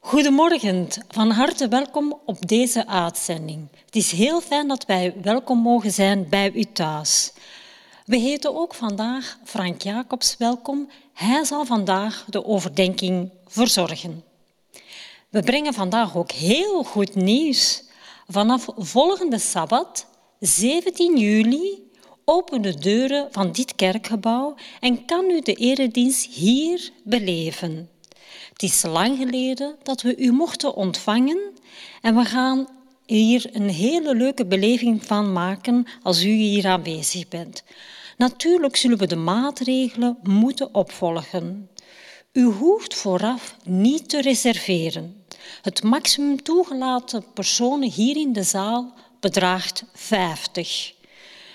Goedemorgen, van harte welkom op deze uitzending. Het is heel fijn dat wij welkom mogen zijn bij u thuis. We heten ook vandaag Frank Jacobs welkom. Hij zal vandaag de overdenking verzorgen. We brengen vandaag ook heel goed nieuws. Vanaf volgende sabbat, 17 juli, openen de deuren van dit kerkgebouw en kan u de eredienst hier beleven. Het is lang geleden dat we u mochten ontvangen en we gaan hier een hele leuke beleving van maken als u hier aanwezig bent. Natuurlijk zullen we de maatregelen moeten opvolgen. U hoeft vooraf niet te reserveren. Het maximum toegelaten personen hier in de zaal bedraagt 50.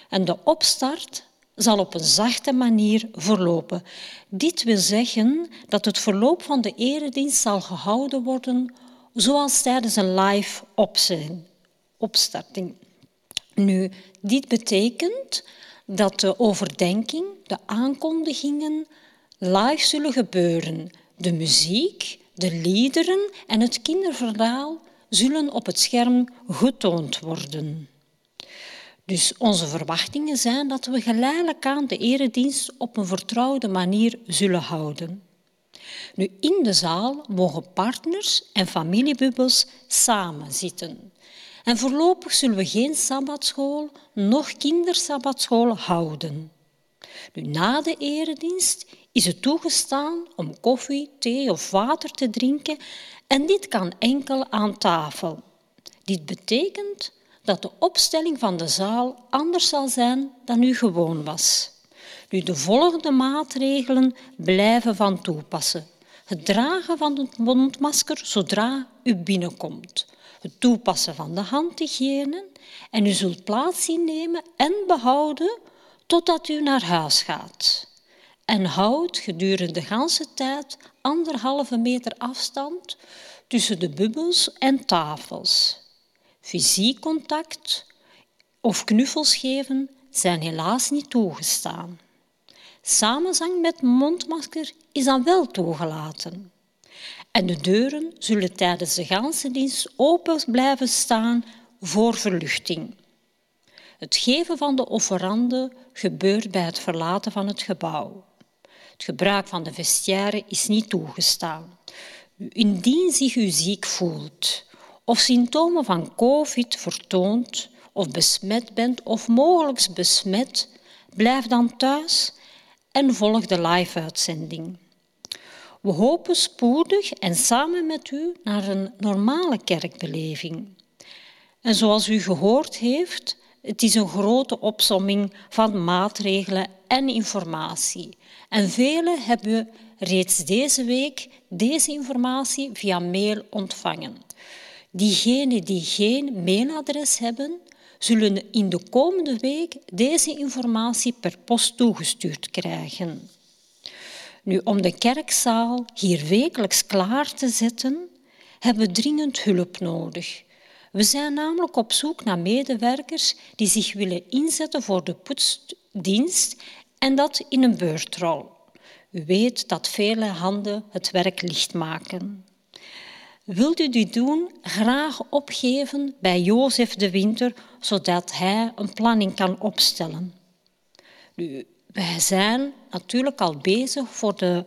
En de opstart zal op een zachte manier verlopen. Dit wil zeggen dat het verloop van de eredienst zal gehouden worden zoals tijdens een live opstarting. Nu, dit betekent dat de overdenking, de aankondigingen live zullen gebeuren. De muziek, de liederen en het kinderverhaal zullen op het scherm getoond worden. Dus onze verwachtingen zijn dat we geleidelijk aan de eredienst op een vertrouwde manier zullen houden. Nu, in de zaal mogen partners en familiebubbels samen zitten. En voorlopig zullen we geen sabbatschool, noch kindersabbatschool houden. Nu, na de eredienst is het toegestaan om koffie, thee of water te drinken en dit kan enkel aan tafel. Dit betekent dat de opstelling van de zaal anders zal zijn dan u gewoon was. Nu, de volgende maatregelen blijven van toepassen. Het dragen van het mondmasker zodra u binnenkomt. Het toepassen van de handhygiëne. En u zult plaats innemen en behouden totdat u naar huis gaat. En houd gedurende de ganse tijd 1,5 meter afstand tussen de bubbels en tafels. Fysiek contact of knuffels geven zijn helaas niet toegestaan. Samenzang met mondmasker is dan wel toegelaten. En de deuren zullen tijdens de ganse dienst open blijven staan voor verluchting. Het geven van de offerande gebeurt bij het verlaten van het gebouw. Het gebruik van de vestiaire is niet toegestaan. Indien zich u ziek voelt of symptomen van COVID vertoont of besmet bent of mogelijk besmet, blijf dan thuis en volg de live-uitzending. We hopen spoedig en samen met u naar een normale kerkbeleving. En zoals u gehoord heeft, het is een grote opsomming van maatregelen en informatie. En velen hebben reeds deze week deze informatie via mail ontvangen. Diegenen die geen mailadres hebben, zullen in de komende week deze informatie per post toegestuurd krijgen. Nu, om de kerkzaal hier wekelijks klaar te zetten, hebben we dringend hulp nodig. We zijn namelijk op zoek naar medewerkers die zich willen inzetten voor de poetsdienst en dat in een beurtrol. U weet dat vele handen het werk licht maken. Wilt u dit doen, graag opgeven bij Jozef de Winter, zodat hij een planning kan opstellen. Nu, wij zijn natuurlijk al bezig voor de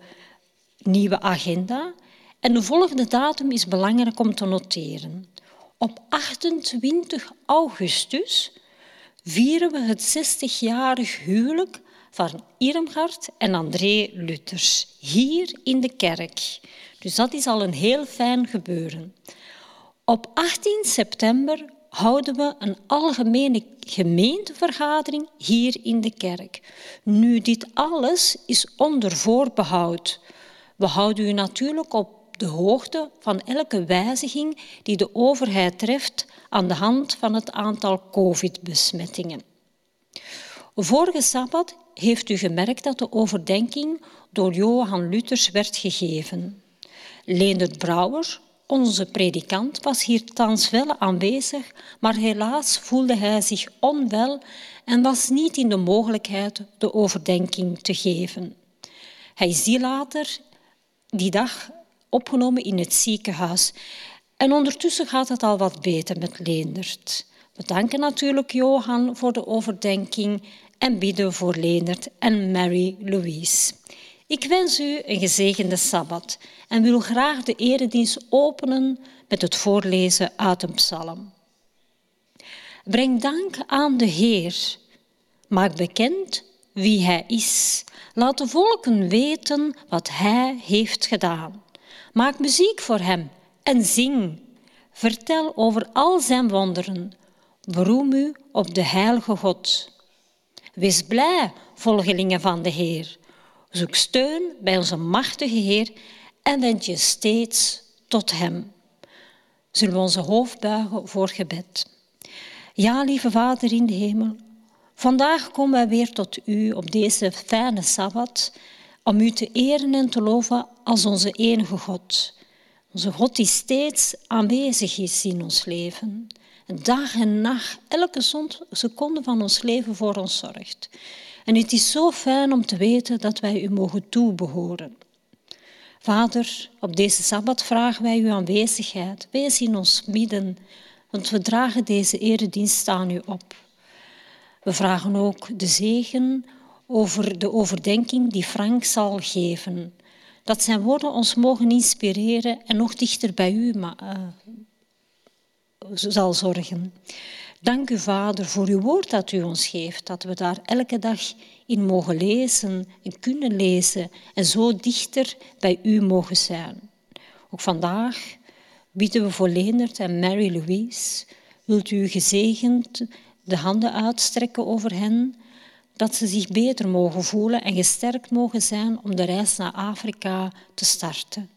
nieuwe agenda en de volgende datum is belangrijk om te noteren. Op 28 augustus vieren we het 60-jarig huwelijk van Irmgard en André Luthers, hier in de kerk. Dus dat is al een heel fijn gebeuren. Op 18 september houden we een algemene gemeentevergadering hier in de kerk. Nu, dit alles is onder voorbehoud. We houden u natuurlijk op de hoogte van elke wijziging die de overheid treft aan de hand van het aantal COVID-besmettingen. Vorige sabbat heeft u gemerkt dat de overdenking door Johan Luters werd gegeven. Leendert Brouwer, onze predikant, was hier thans wel aanwezig, maar helaas voelde hij zich onwel en was niet in de mogelijkheid de overdenking te geven. Hij is die dag opgenomen in het ziekenhuis en ondertussen gaat het al wat beter met Leendert. We danken natuurlijk Johan voor de overdenking en bidden voor Leendert en Mary Louise. Ik wens u een gezegende sabbat en wil graag de eredienst openen met het voorlezen uit een psalm. Breng dank aan de Heer. Maak bekend wie Hij is. Laat de volken weten wat Hij heeft gedaan. Maak muziek voor Hem en zing. Vertel over al Zijn wonderen. Beroem u op de heilige God. Wees blij, volgelingen van de Heer. Zoek steun bij onze machtige Heer en wend je steeds tot Hem. Zullen we onze hoofd buigen voor gebed. Ja, lieve Vader in de hemel, vandaag komen wij weer tot U op deze fijne sabbat om U te eren en te loven als onze enige God. Onze God die steeds aanwezig is in ons leven. Dag en nacht, elke seconde van ons leven voor ons zorgt. En het is zo fijn om te weten dat wij U mogen toebehoren. Vader, op deze sabbat vragen wij Uw aanwezigheid. Wees in ons midden, want we dragen deze eredienst aan U op. We vragen ook de zegen over de overdenking die Frank zal geven. Dat Zijn woorden ons mogen inspireren en nog dichter bij U zal zorgen. Dank U, Vader, voor Uw woord dat U ons geeft, dat we daar elke dag in mogen lezen en kunnen lezen en zo dichter bij U mogen zijn. Ook vandaag bidden we voor Leendert en Mary Louise. Wilt U gezegend de handen uitstrekken over hen, dat ze zich beter mogen voelen en gesterkt mogen zijn om de reis naar Afrika te starten.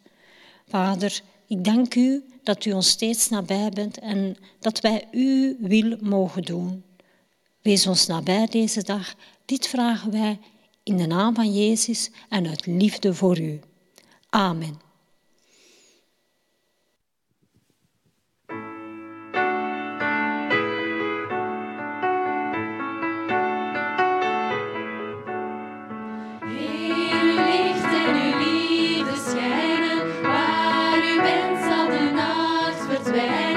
Vader, ik dank U dat U ons steeds nabij bent en dat wij Uw wil mogen doen. Wees ons nabij deze dag. Dit vragen wij in de naam van Jezus en uit liefde voor U. Amen. Thank you.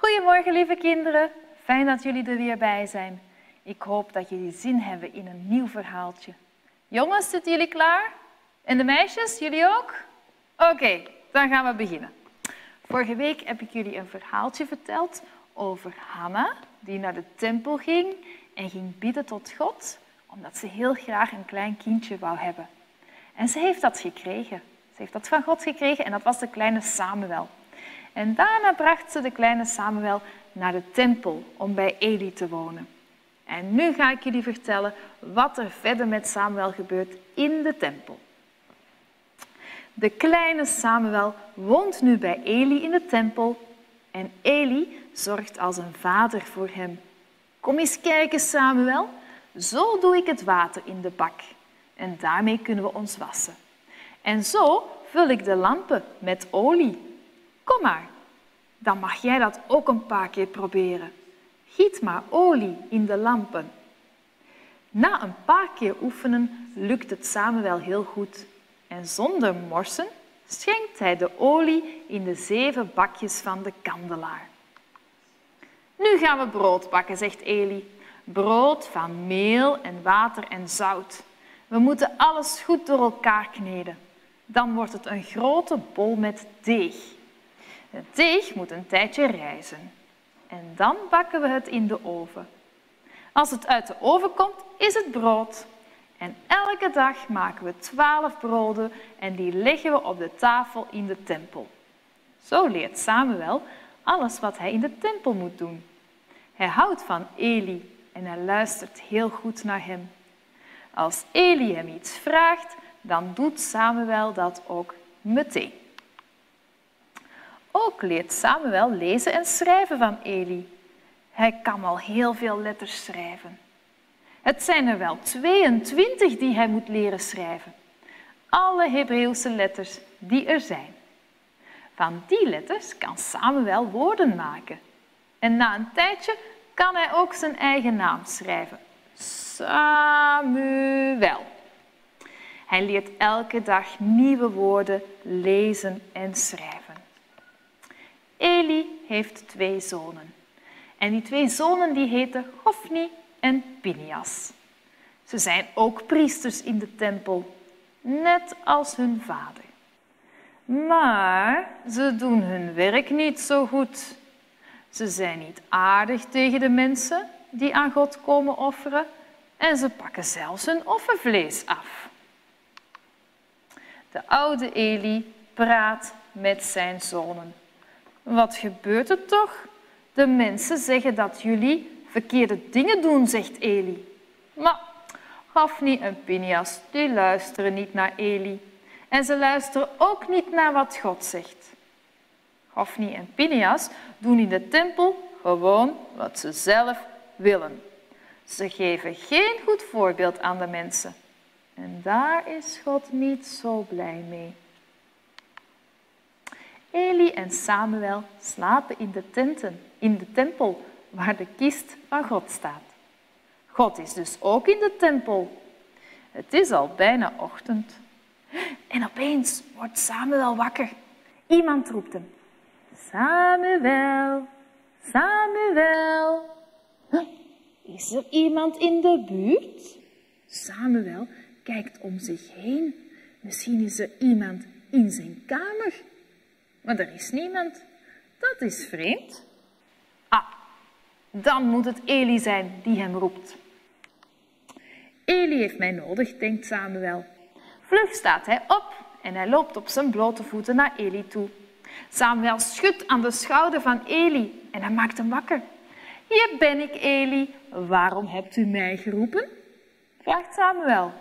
Goedemorgen, lieve kinderen. Fijn dat jullie er weer bij zijn. Ik hoop dat jullie zin hebben in een nieuw verhaaltje. Jongens, zitten jullie klaar? En de meisjes, jullie ook? Oké, dan gaan we beginnen. Vorige week heb ik jullie een verhaaltje verteld over Hanna, die naar de tempel ging en ging bidden tot God, omdat ze heel graag een klein kindje wou hebben. En ze heeft dat gekregen. Ze heeft dat van God gekregen en dat was de kleine Samuel. En daarna bracht ze de kleine Samuel naar de tempel om bij Eli te wonen. En nu ga ik jullie vertellen wat er verder met Samuel gebeurt in de tempel. De kleine Samuel woont nu bij Eli in de tempel en Eli zorgt als een vader voor hem. Kom eens kijken, Samuel. Zo doe ik het water in de bak en daarmee kunnen we ons wassen. En zo vul ik de lampen met olie. Kom maar, dan mag jij dat ook een paar keer proberen. Giet maar olie in de lampen. Na een paar keer oefenen lukt het Samuel heel goed. En zonder morsen schenkt hij de olie in de 7 bakjes van de kandelaar. Nu gaan we brood bakken, zegt Eli. Brood van meel en water en zout. We moeten alles goed door elkaar kneden. Dan wordt het een grote bol met deeg. De deeg moet een tijdje rijzen. En dan bakken we het in de oven. Als het uit de oven komt, is het brood. En elke dag maken we 12 broden en die leggen we op de tafel in de tempel. Zo leert Samuel alles wat hij in de tempel moet doen. Hij houdt van Eli en hij luistert heel goed naar hem. Als Eli hem iets vraagt, dan doet Samuel dat ook meteen. Ook leert Samuel lezen en schrijven van Eli. Hij kan al heel veel letters schrijven. Het zijn er wel 22 die hij moet leren schrijven. Alle Hebreeuwse letters die er zijn. Van die letters kan Samuel woorden maken. En na een tijdje kan hij ook zijn eigen naam schrijven. Samuel. Hij leert elke dag nieuwe woorden lezen en schrijven. Eli heeft 2 zonen. En die 2 zonen die heten Hofni en Pinias. Ze zijn ook priesters in de tempel, net als hun vader. Maar ze doen hun werk niet zo goed. Ze zijn niet aardig tegen de mensen die aan God komen offeren en ze pakken zelfs hun offervlees af. De oude Eli praat met zijn zonen. Wat gebeurt er toch? De mensen zeggen dat jullie verkeerde dingen doen, zegt Eli. Maar Hofni en Pinias, die luisteren niet naar Eli. En ze luisteren ook niet naar wat God zegt. Hofni en Pinias doen in de tempel gewoon wat ze zelf willen. Ze geven geen goed voorbeeld aan de mensen. En daar is God niet zo blij mee. Eli en Samuel slapen in de tenten, in de tempel, waar de kist van God staat. God is dus ook in de tempel. Het is al bijna ochtend. En opeens wordt Samuel wakker. Iemand roept hem. Samuel, Samuel. Is er iemand in de buurt? Samuel kijkt om zich heen. Misschien is er iemand in zijn kamer. Maar er is niemand. Dat is vreemd. Ah, dan moet het Eli zijn die hem roept. Eli heeft mij nodig, denkt Samuel. Vlug staat hij op en hij loopt op zijn blote voeten naar Eli toe. Samuel schudt aan de schouder van Eli en hij maakt hem wakker. Hier ben ik, Eli. Waarom hebt u mij geroepen? Vraagt Samuel.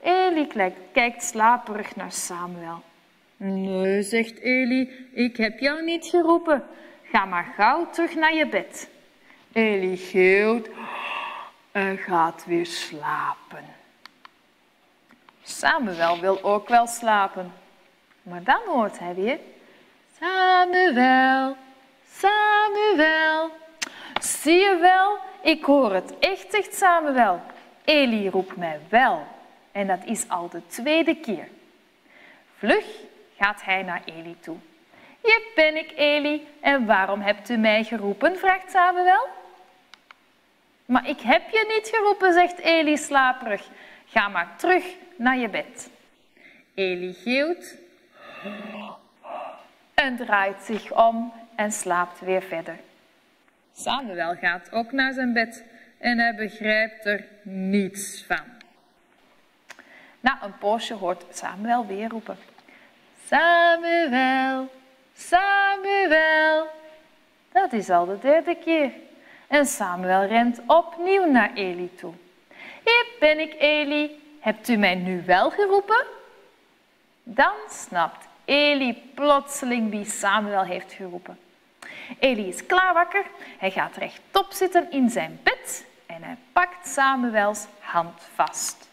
Eli kijkt slaperig naar Samuel. Nee, zegt Eli, ik heb jou niet geroepen. Ga maar gauw terug naar je bed. Eli geeuwt en gaat weer slapen. Samuel wil ook wel slapen. Maar dan hoort hij weer. Samuel, Samuel. Zie je wel, ik hoor het echt, zegt Samuel. Eli roept mij wel. En dat is al de 2e keer. Vlug gaat hij naar Eli toe. Hier ben ik, Eli, en waarom hebt u mij geroepen? Vraagt Samuel. Maar ik heb je niet geroepen, zegt Eli slaperig. Ga maar terug naar je bed. Eli geeuwt en draait zich om en slaapt weer verder. Samuel gaat ook naar zijn bed en hij begrijpt er niets van. Na een poosje hoort Samuel weer roepen. Samuel, Samuel. Dat is al de derde keer. En Samuel rent opnieuw naar Eli toe. Hier ben ik, Eli. Hebt u mij nu wel geroepen? Dan snapt Eli plotseling wie Samuel heeft geroepen. Eli is klaarwakker. Hij gaat rechtop zitten in zijn bed en hij pakt Samuels hand vast.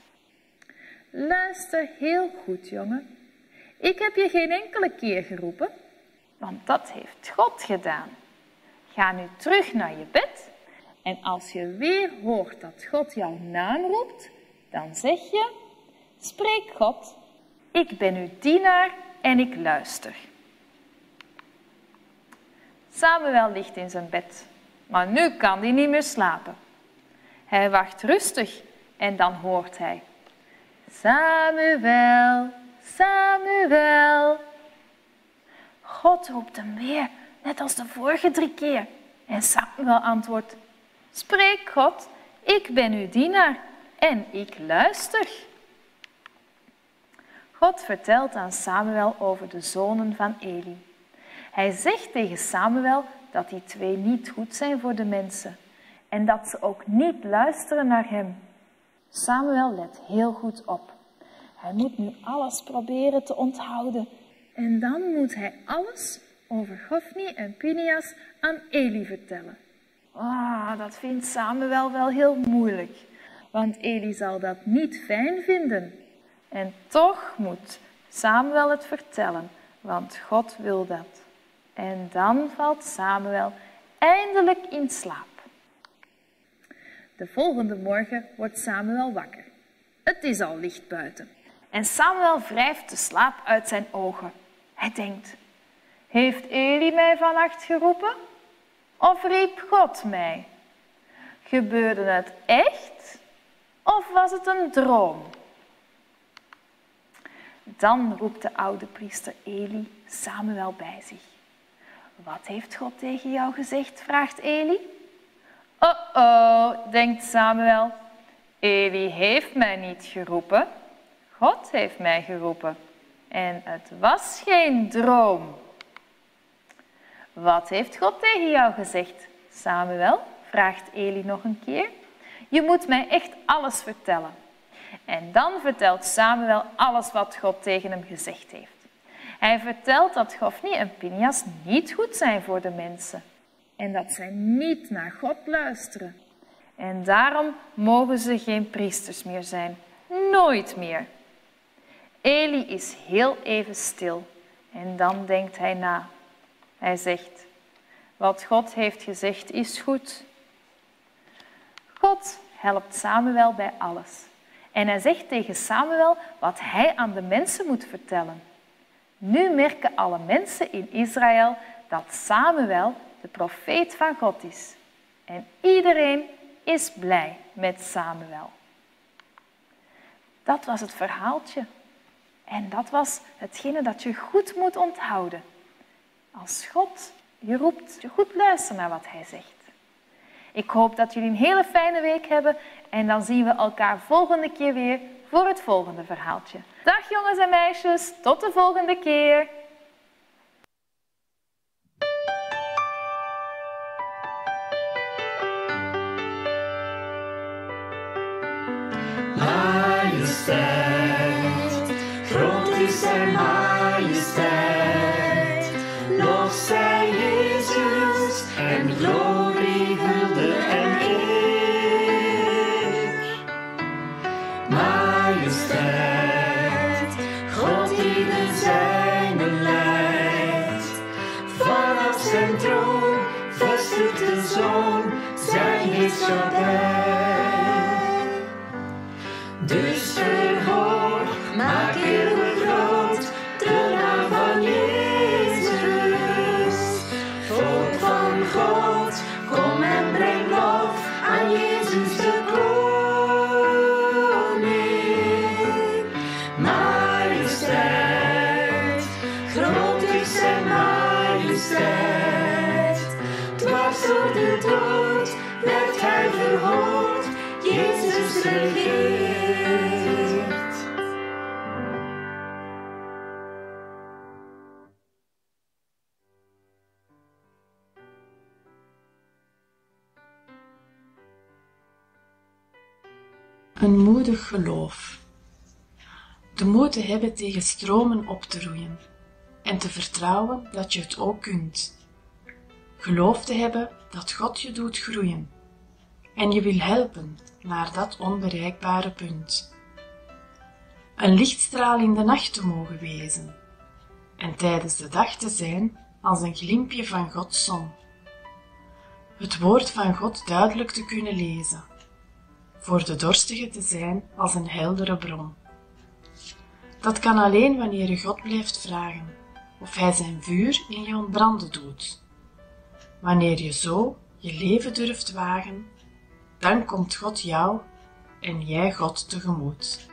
Luister heel goed, jongen. Ik heb je geen enkele keer geroepen, want dat heeft God gedaan. Ga nu terug naar je bed en als je weer hoort dat God jouw naam roept, dan zeg je, spreek God, ik ben uw dienaar en ik luister. Samuel ligt in zijn bed, maar nu kan hij niet meer slapen. Hij wacht rustig en dan hoort hij, Samuel, Samuel. God roept hem weer, net als de vorige 3 keer. En Samuel antwoordt, spreek God, ik ben uw dienaar en ik luister. God vertelt aan Samuel over de zonen van Eli. Hij zegt tegen Samuel dat die 2 niet goed zijn voor de mensen en dat ze ook niet luisteren naar hem. Samuel let heel goed op. Hij moet nu alles proberen te onthouden. En dan moet hij alles over Hofni en Pinias aan Eli vertellen. Dat vindt Samuel wel heel moeilijk. Want Eli zal dat niet fijn vinden. En toch moet Samuel het vertellen, want God wil dat. En dan valt Samuel eindelijk in slaap. De volgende morgen wordt Samuel wakker. Het is al licht buiten. En Samuel wrijft de slaap uit zijn ogen. Hij denkt, heeft Eli mij vannacht geroepen? Of riep God mij? Gebeurde het echt? Of was het een droom? Dan roept de oude priester Eli Samuel bij zich. Wat heeft God tegen jou gezegd? Vraagt Eli. Oh, denkt Samuel. Eli heeft mij niet geroepen. God heeft mij geroepen. En het was geen droom. Wat heeft God tegen jou gezegd, Samuel? Vraagt Eli nog een keer. Je moet mij echt alles vertellen. En dan vertelt Samuel alles wat God tegen hem gezegd heeft. Hij vertelt dat Hofni en Pinias niet goed zijn voor de mensen. En dat zij niet naar God luisteren. En daarom mogen ze geen priesters meer zijn. Nooit meer. Eli is heel even stil. En dan denkt hij na. Hij zegt, wat God heeft gezegd is goed. God helpt Samuel bij alles. En hij zegt tegen Samuel wat hij aan de mensen moet vertellen. Nu merken alle mensen in Israël dat Samuel de profeet van God is. En iedereen is blij met Samuel. Dat was het verhaaltje. En dat was hetgene dat je goed moet onthouden. Als God je roept, je goed luisteren naar wat hij zegt. Ik hoop dat jullie een hele fijne week hebben. En dan zien we elkaar volgende keer weer voor het volgende verhaaltje. Dag jongens en meisjes, tot de volgende keer. Groot is zijn majesteit, lof zij Jezus en glorie, hulde en eer. Majesteit, God die de zijnen leidt, vanaf zijn troon vestigt de Zoon zijn heerschappij. Dus verhoog, maak eeuwig groot de naam van Jezus. Jezus regeert. Een moedig geloof. De moed te hebben tegen stromen op te roeien en te vertrouwen dat je het ook kunt. Geloof te hebben dat God je doet groeien en je wil helpen naar dat onbereikbare punt. Een lichtstraal in de nacht te mogen wezen en tijdens de dag te zijn als een glimpje van Gods zon. Het woord van God duidelijk te kunnen lezen, voor de dorstige te zijn als een heldere bron. Dat kan alleen wanneer je God blijft vragen of Hij zijn vuur in je ontbranden doet. Wanneer je zo je leven durft wagen, dan komt God jou en jij God tegemoet.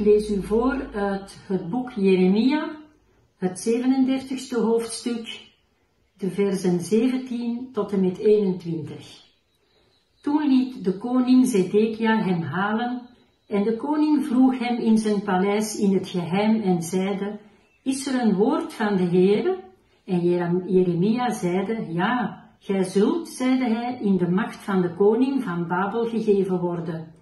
Ik lees u voor uit het boek Jeremia, het 37e hoofdstuk, de versen 17 tot en met 21. Toen liet de koning Zedekia hem halen, en de koning vroeg hem in zijn paleis in het geheim en zeide, is er een woord van de Heere? En Jeremia zeide, ja, gij zult, zeide hij, in de macht van de koning van Babel gegeven worden.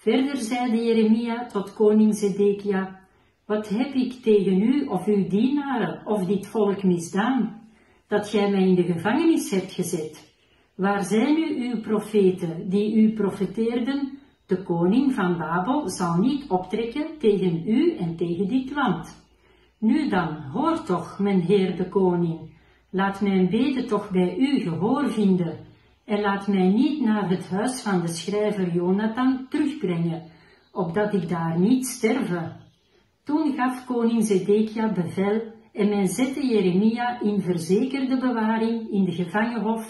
Verder zeide Jeremia tot koning Zedekia, wat heb ik tegen u of uw dienaren of dit volk misdaan, dat gij mij in de gevangenis hebt gezet? Waar zijn nu uw profeten, die u profeteerden, de koning van Babel zal niet optrekken tegen u en tegen dit land. Nu dan, hoor toch, mijn heer de koning, laat mijn bede toch bij u gehoor vinden, en laat mij niet naar het huis van de schrijver Jonathan terugbrengen, opdat ik daar niet sterve. Toen gaf koning Zedekia bevel, en men zette Jeremia in verzekerde bewaring in de gevangenhof,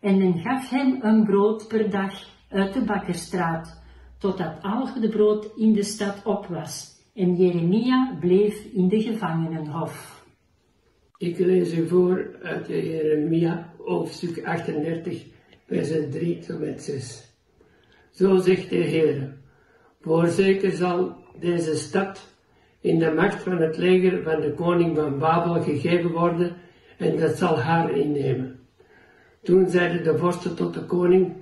en men gaf hem een brood per dag uit de bakkerstraat, totdat al de brood in de stad op was. En Jeremia bleef in de gevangenenhof. Ik lees u voor uit de Jeremia, hoofdstuk 38, versen 3 tot met 6. Zo zegt de Heer, voorzeker zal deze stad in de macht van het leger van de koning van Babel gegeven worden, en dat zal haar innemen. Toen zeiden de vorsten tot de koning,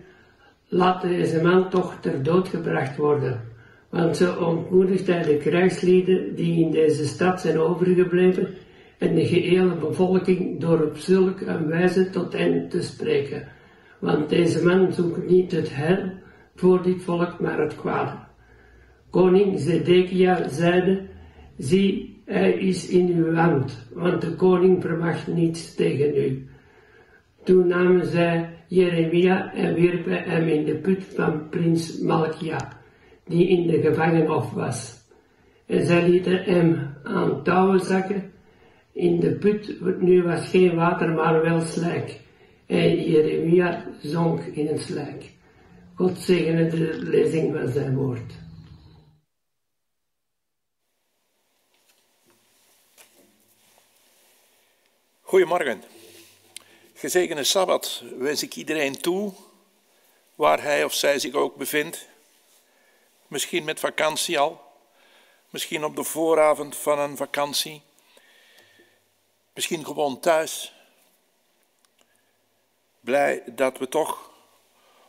laat deze man toch ter dood gebracht worden, want ze ontmoedigt hij de krijgslieden die in deze stad zijn overgebleven en de gehele bevolking door op zulk een wijze tot hen te spreken. Want deze man zoekt niet het heil voor dit volk, maar het kwade. Koning Zedekia zeide, zie, hij is in uw hand, want de koning vermag niets tegen u. Toen namen zij Jeremia en wierpen hem in de put van prins Malkia, die in de gevangenhof was. En zij lieten hem aan touwen zakken in de put, nu was geen water, maar wel slijk. En Jeremia zonk in het slijk. God zegene de lezing van zijn woord. Goedemorgen. Gezegende Sabbat wens ik iedereen toe, waar hij of zij zich ook bevindt. Misschien met vakantie al, misschien op de vooravond van een vakantie, misschien gewoon thuis. Blij dat we toch,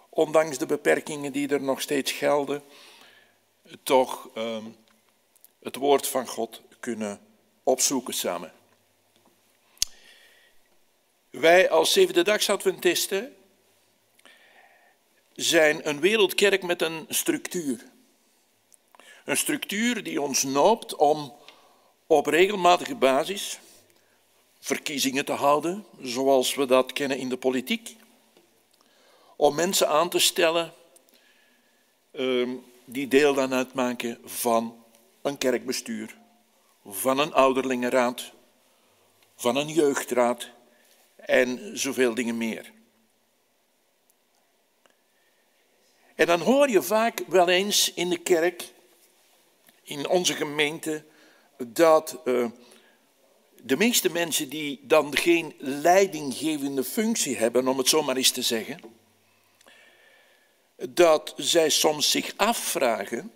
ondanks de beperkingen die er nog steeds gelden, toch het woord van God kunnen opzoeken samen. Wij als Zevendedagsadventisten zijn een wereldkerk met een structuur. Een structuur die ons noopt om op regelmatige basis verkiezingen te houden, zoals we dat kennen in de politiek. Om mensen aan te stellen die deel dan uitmaken van een kerkbestuur, van een ouderlingenraad, van een jeugdraad en zoveel dingen meer. En dan hoor je vaak wel eens in de kerk, in onze gemeente, dat de meeste mensen die dan geen leidinggevende functie hebben, om het zomaar eens te zeggen, dat zij soms zich afvragen,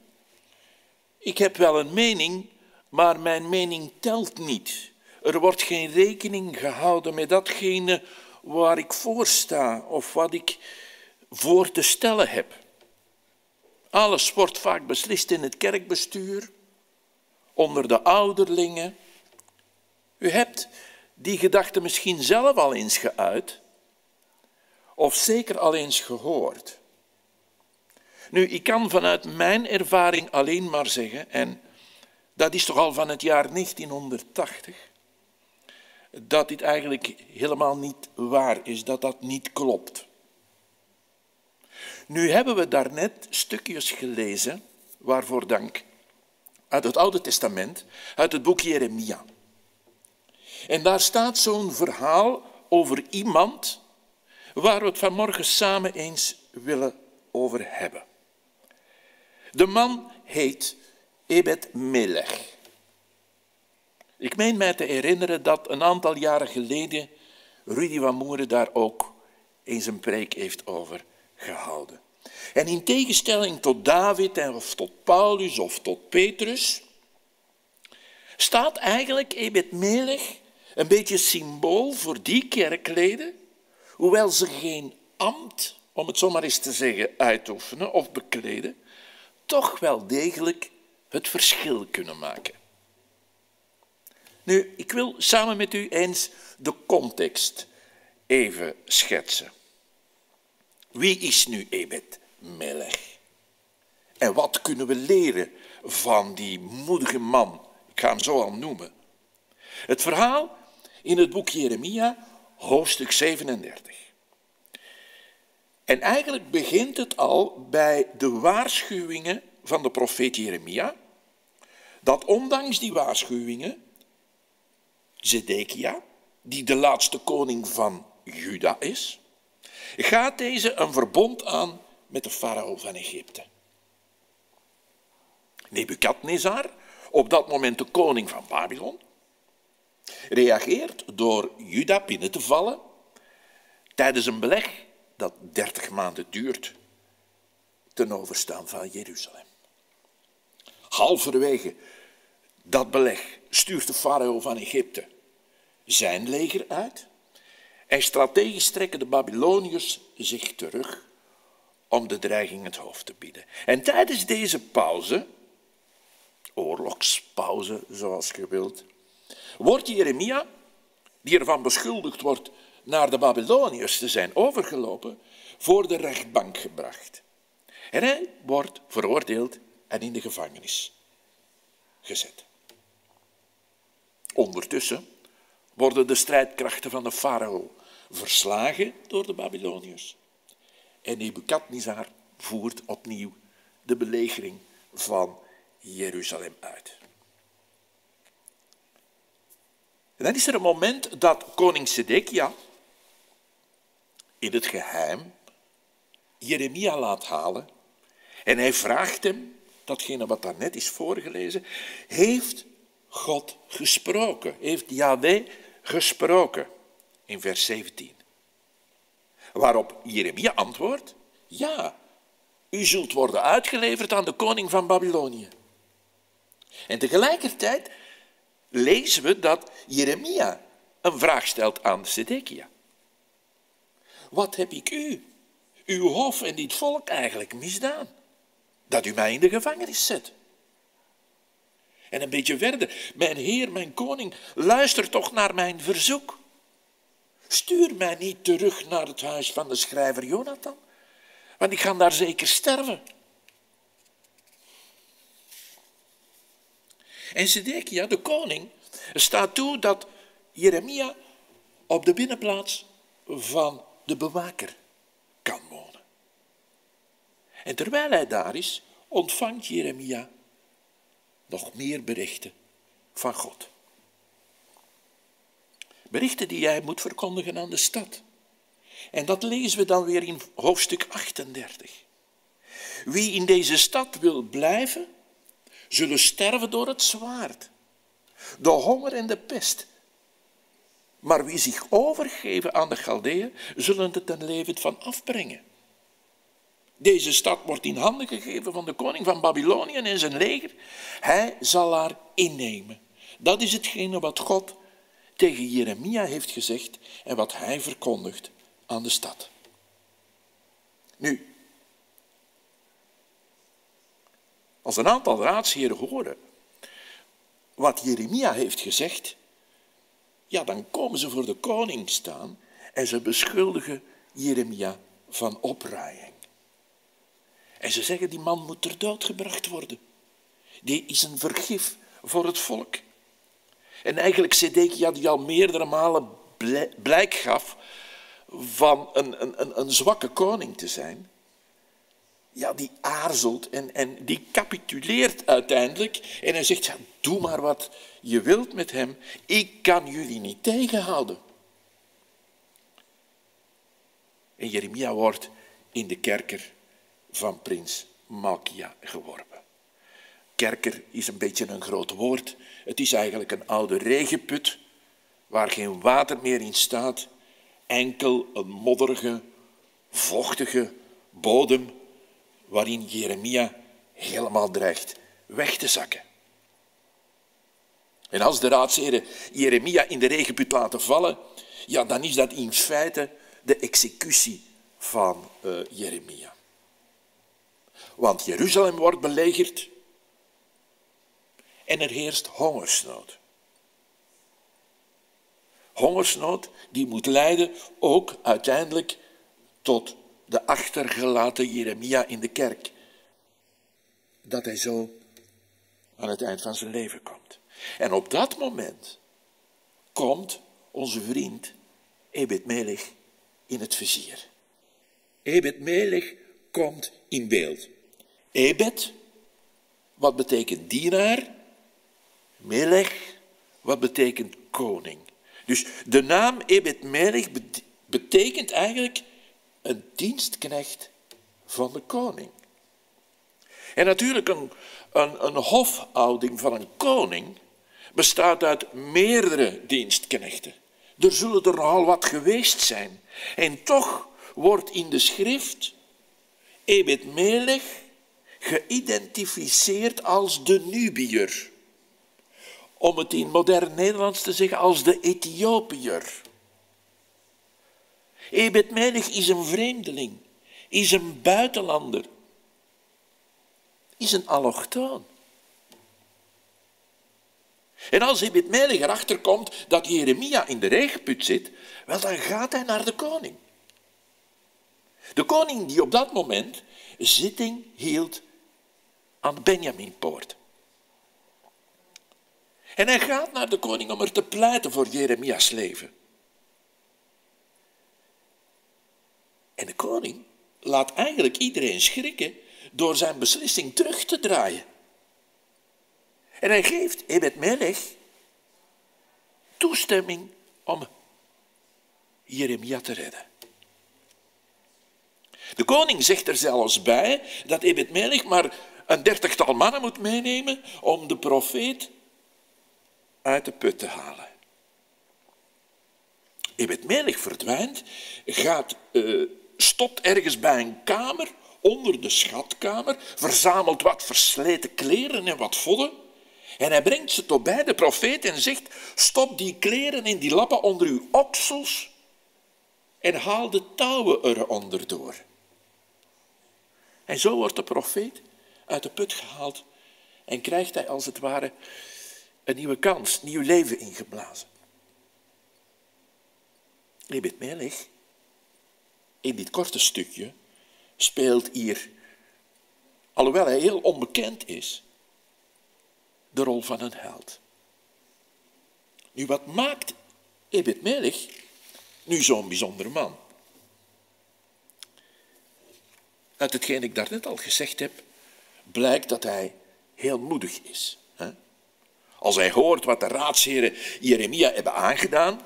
ik heb wel een mening, maar mijn mening telt niet. Er wordt geen rekening gehouden met datgene waar ik voor sta of wat ik voor te stellen heb. Alles wordt vaak beslist in het kerkbestuur, onder de ouderlingen. U hebt die gedachte misschien zelf al eens geuit, of zeker al eens gehoord. Nu, ik kan vanuit mijn ervaring alleen maar zeggen, en dat is toch al van het jaar 1980, dat dit eigenlijk helemaal niet waar is, dat dat niet klopt. Nu hebben we daarnet stukjes gelezen, waarvoor dank, uit het Oude Testament, uit het boek Jeremia. En daar staat zo'n verhaal over iemand waar we het vanmorgen samen eens willen over hebben. De man heet Ebed Melech. Ik meen mij te herinneren dat een aantal jaren geleden Rudy van Moeren daar ook eens een preek heeft over gehouden. En in tegenstelling tot David of tot Paulus of tot Petrus staat eigenlijk Ebed Melech een beetje symbool voor die kerkleden, hoewel ze geen ambt, om het zomaar eens te zeggen, uitoefenen of bekleden, toch wel degelijk het verschil kunnen maken. Nu, ik wil samen met u eens de context even schetsen. Wie is nu Ebed Melech? En wat kunnen we leren van die moedige man? Ik ga hem zo al noemen. Het verhaal in het boek Jeremia, hoofdstuk 37. En eigenlijk begint het al bij de waarschuwingen van de profeet Jeremia, dat ondanks die waarschuwingen Zedekia, die de laatste koning van Juda is, gaat deze een verbond aan met de farao van Egypte. Nebukadnezar, op dat moment de koning van Babylon, reageert door Juda binnen te vallen tijdens een beleg dat 30 maanden duurt ten overstaan van Jeruzalem. Halverwege dat beleg stuurt de farao van Egypte zijn leger uit en strategisch trekken de Babyloniërs zich terug om de dreiging het hoofd te bieden. En tijdens deze pauze, oorlogspauze zoals je wilt, wordt Jeremia, die ervan beschuldigd wordt naar de Babyloniërs te zijn overgelopen, voor de rechtbank gebracht. En hij wordt veroordeeld en in de gevangenis gezet. Ondertussen worden de strijdkrachten van de farao verslagen door de Babyloniërs. En Nebukadnezar voert opnieuw de belegering van Jeruzalem uit. En dan is er een moment dat koning Zedekia in het geheim Jeremia laat halen en hij vraagt hem, datgene wat daarnet is voorgelezen, heeft God gesproken, heeft Yahweh gesproken, in vers 17. Waarop Jeremia antwoordt, ja, u zult worden uitgeleverd aan de koning van Babylonië. En tegelijkertijd lezen we dat Jeremia een vraag stelt aan Zedekia. Wat heb ik u, uw hof en dit volk eigenlijk misdaan, dat u mij in de gevangenis zet? En een beetje verder, mijn heer, mijn koning, luister toch naar mijn verzoek. Stuur mij niet terug naar het huis van de schrijver Jonathan, want ik ga daar zeker sterven. En Zedekia, de koning, staat toe dat Jeremia op de binnenplaats van de bewaker kan wonen. En terwijl hij daar is, ontvangt Jeremia nog meer berichten van God. Berichten die hij moet verkondigen aan de stad. En dat lezen we dan weer in hoofdstuk 38. Wie in deze stad wil blijven, zullen sterven door het zwaard, de honger en de pest. Maar wie zich overgeven aan de Chaldeeën, zullen het ten leven van afbrengen. Deze stad wordt in handen gegeven van de koning van Babylonië en zijn leger. Hij zal haar innemen. Dat is hetgene wat God tegen Jeremia heeft gezegd en wat hij verkondigt aan de stad. Nu, als een aantal raadsheren horen wat Jeremia heeft gezegd, ja, dan komen ze voor de koning staan en ze beschuldigen Jeremia van opruiing. En ze zeggen, die man moet ter dood gebracht worden. Die is een vergif voor het volk. En eigenlijk Zedekia, die al meerdere malen blijk gaf van een zwakke koning te zijn, ja, die aarzelt en die capituleert uiteindelijk. En hij zegt, ja, doe maar wat je wilt met hem. Ik kan jullie niet tegenhouden. En Jeremia wordt in de kerker van prins Malkia geworpen. Kerker is een beetje een groot woord. Het is eigenlijk een oude regenput waar geen water meer in staat. Enkel een modderige, vochtige bodem waarin Jeremia helemaal dreigt weg te zakken. En als de raadsheren Jeremia in de regenput laten vallen, ja, dan is dat in feite de executie van Jeremia. Want Jeruzalem wordt belegerd en er heerst hongersnood. Hongersnood die moet leiden ook uiteindelijk tot de achtergelaten Jeremia in de kerk. Dat hij zo aan het eind van zijn leven komt. En op dat moment komt onze vriend Ebed Melech in het vizier. Ebed Melech komt in beeld. Ebed, wat betekent dienaar? Melech, wat betekent koning? Dus de naam Ebed Melech betekent eigenlijk een dienstknecht van de koning. En natuurlijk, een hofhouding van een koning bestaat uit meerdere dienstknechten. Er zullen er nogal wat geweest zijn. En toch wordt in de schrift Ebed Melech geïdentificeerd als de Nubiër. Om het in modern Nederlands te zeggen, als de Ethiopiër. Ebed Melech is een vreemdeling, is een buitenlander, is een allochtoon. En als Ebed Melech erachter komt dat Jeremia in de regenput zit, wel, dan gaat hij naar de koning. De koning die op dat moment zitting hield aan de Benjaminpoort. En hij gaat naar de koning om er te pleiten voor Jeremia's leven. En de koning laat eigenlijk iedereen schrikken door zijn beslissing terug te draaien. En hij geeft Ebed Melech toestemming om Jeremia te redden. De koning zegt er zelfs bij dat Ebed Melech maar een 30-tal mannen moet meenemen om de profeet uit de put te halen. Ebed Melech verdwijnt, gaat, stopt ergens bij een kamer, onder de schatkamer, verzamelt wat versleten kleren en wat vodden, en hij brengt ze tot bij de profeet en zegt: stop die kleren en die lappen onder uw oksels en haal de touwen eronder door. En zo wordt de profeet uit de put gehaald en krijgt hij als het ware een nieuwe kans, nieuw leven ingeblazen. Ebed Melech, in dit korte stukje, speelt hier, alhoewel hij heel onbekend is, de rol van een held. Nu, wat maakt Ebed Melech nu zo'n bijzonder man? Uit hetgeen ik daarnet al gezegd heb, blijkt dat hij heel moedig is. Als hij hoort wat de raadsheren Jeremia hebben aangedaan,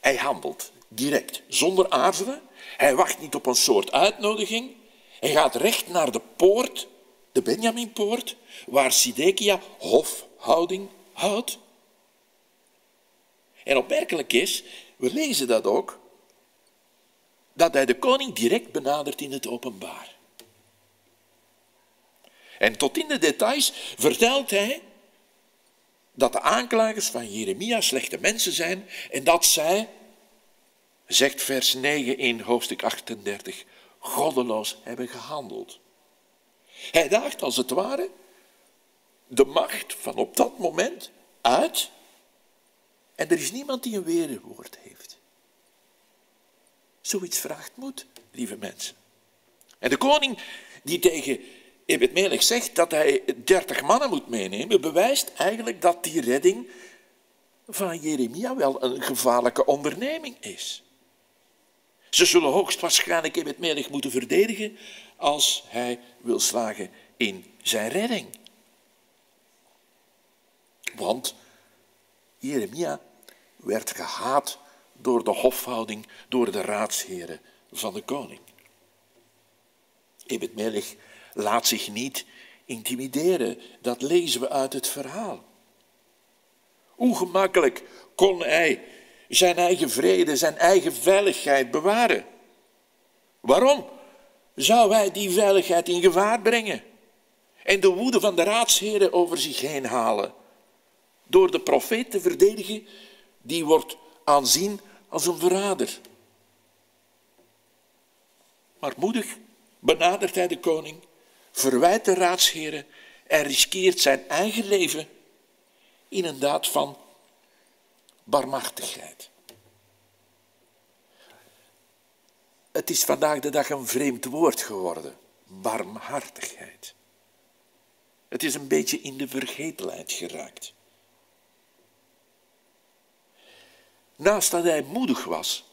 hij handelt direct, zonder aarzelen. Hij wacht niet op een soort uitnodiging. Hij gaat recht naar de poort, de Benjaminpoort, waar Zedekia hofhouding houdt. En opmerkelijk is, we lezen dat ook, dat hij de koning direct benadert in het openbaar. En tot in de details vertelt hij dat de aanklagers van Jeremia slechte mensen zijn en dat zij, zegt vers 9 in hoofdstuk 38, goddeloos hebben gehandeld. Hij daagt als het ware de macht van op dat moment uit en er is niemand die een weerwoord heeft. Zoiets vraagt moed, lieve mensen. En de koning die tegen Ebed Melech zegt dat hij 30 mannen moet meenemen, bewijst eigenlijk dat die redding van Jeremia wel een gevaarlijke onderneming is. Ze zullen hoogstwaarschijnlijk Ebed Melech moeten verdedigen als hij wil slagen in zijn redding. Want Jeremia werd gehaat door de hofhouding, door de raadsheren van de koning. Ebed Melech laat zich niet intimideren. Dat lezen we uit het verhaal. Ongemakkelijk kon hij zijn eigen vrede, zijn eigen veiligheid bewaren. Waarom zou hij die veiligheid in gevaar brengen en de woede van de raadsheren over zich heen halen? Door de profeet te verdedigen, die wordt aanzien als een verrader. Maar moedig benadert hij de koning, verwijt de raadsheren en riskeert zijn eigen leven in een daad van barmhartigheid. Het is vandaag de dag een vreemd woord geworden, barmhartigheid. Het is een beetje in de vergetelheid geraakt. Naast dat hij moedig was,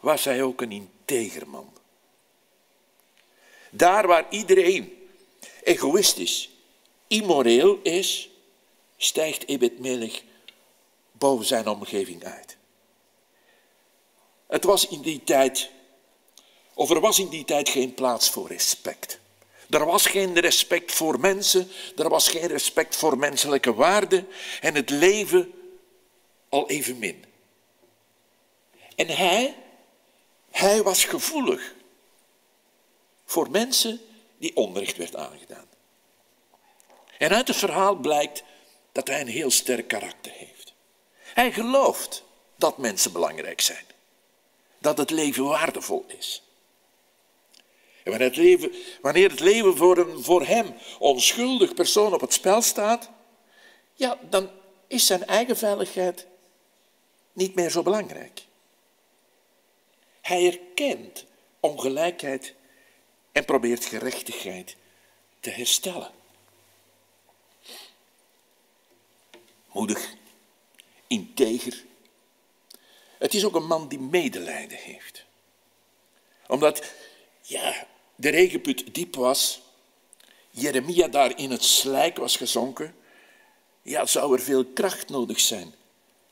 was hij ook een integer man. Daar waar iedereen egoïstisch, immoreel is, stijgt Ebed Melech boven zijn omgeving uit. Er was in die tijd geen plaats voor respect. Er was geen respect voor mensen, er was geen respect voor menselijke waarden en het leven al evenmin. En hij was gevoelig voor mensen die onrecht werd aangedaan. En uit het verhaal blijkt dat hij een heel sterk karakter heeft. Hij gelooft dat mensen belangrijk zijn. Dat het leven waardevol is. En wanneer het leven voor hem onschuldig persoon op het spel staat, ja, dan is zijn eigen veiligheid niet meer zo belangrijk. Hij erkent ongelijkheid en probeert gerechtigheid te herstellen. Moedig, integer. Het is ook een man die medelijden heeft. Omdat, ja, de regenput diep was, Jeremia daar in het slijk was gezonken, ja, zou er veel kracht nodig zijn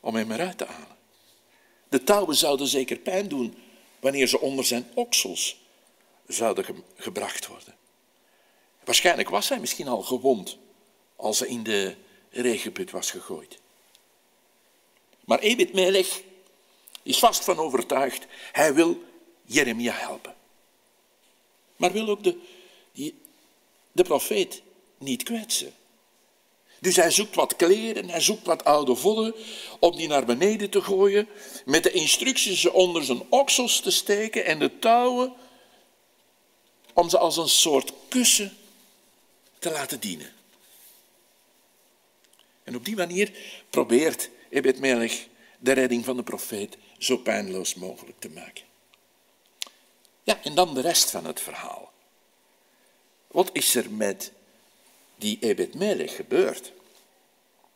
om hem eruit te halen. De touwen zouden zeker pijn doen wanneer ze onder zijn oksels zouden gebracht worden. Waarschijnlijk was hij misschien al gewond als hij in de regenput was gegooid. Maar Ebed Melech is vast van overtuigd, hij wil Jeremia helpen. Maar wil ook de profeet niet kwetsen. Dus hij zoekt wat kleren, hij zoekt wat oude vodden om die naar beneden te gooien, met de instructies ze onder zijn oksels te steken en de touwen om ze als een soort kussen te laten dienen. En op die manier probeert Ebed Melech de redding van de profeet zo pijnloos mogelijk te maken. Ja, en dan de rest van het verhaal. Wat is er met die Ebed Melech gebeurd?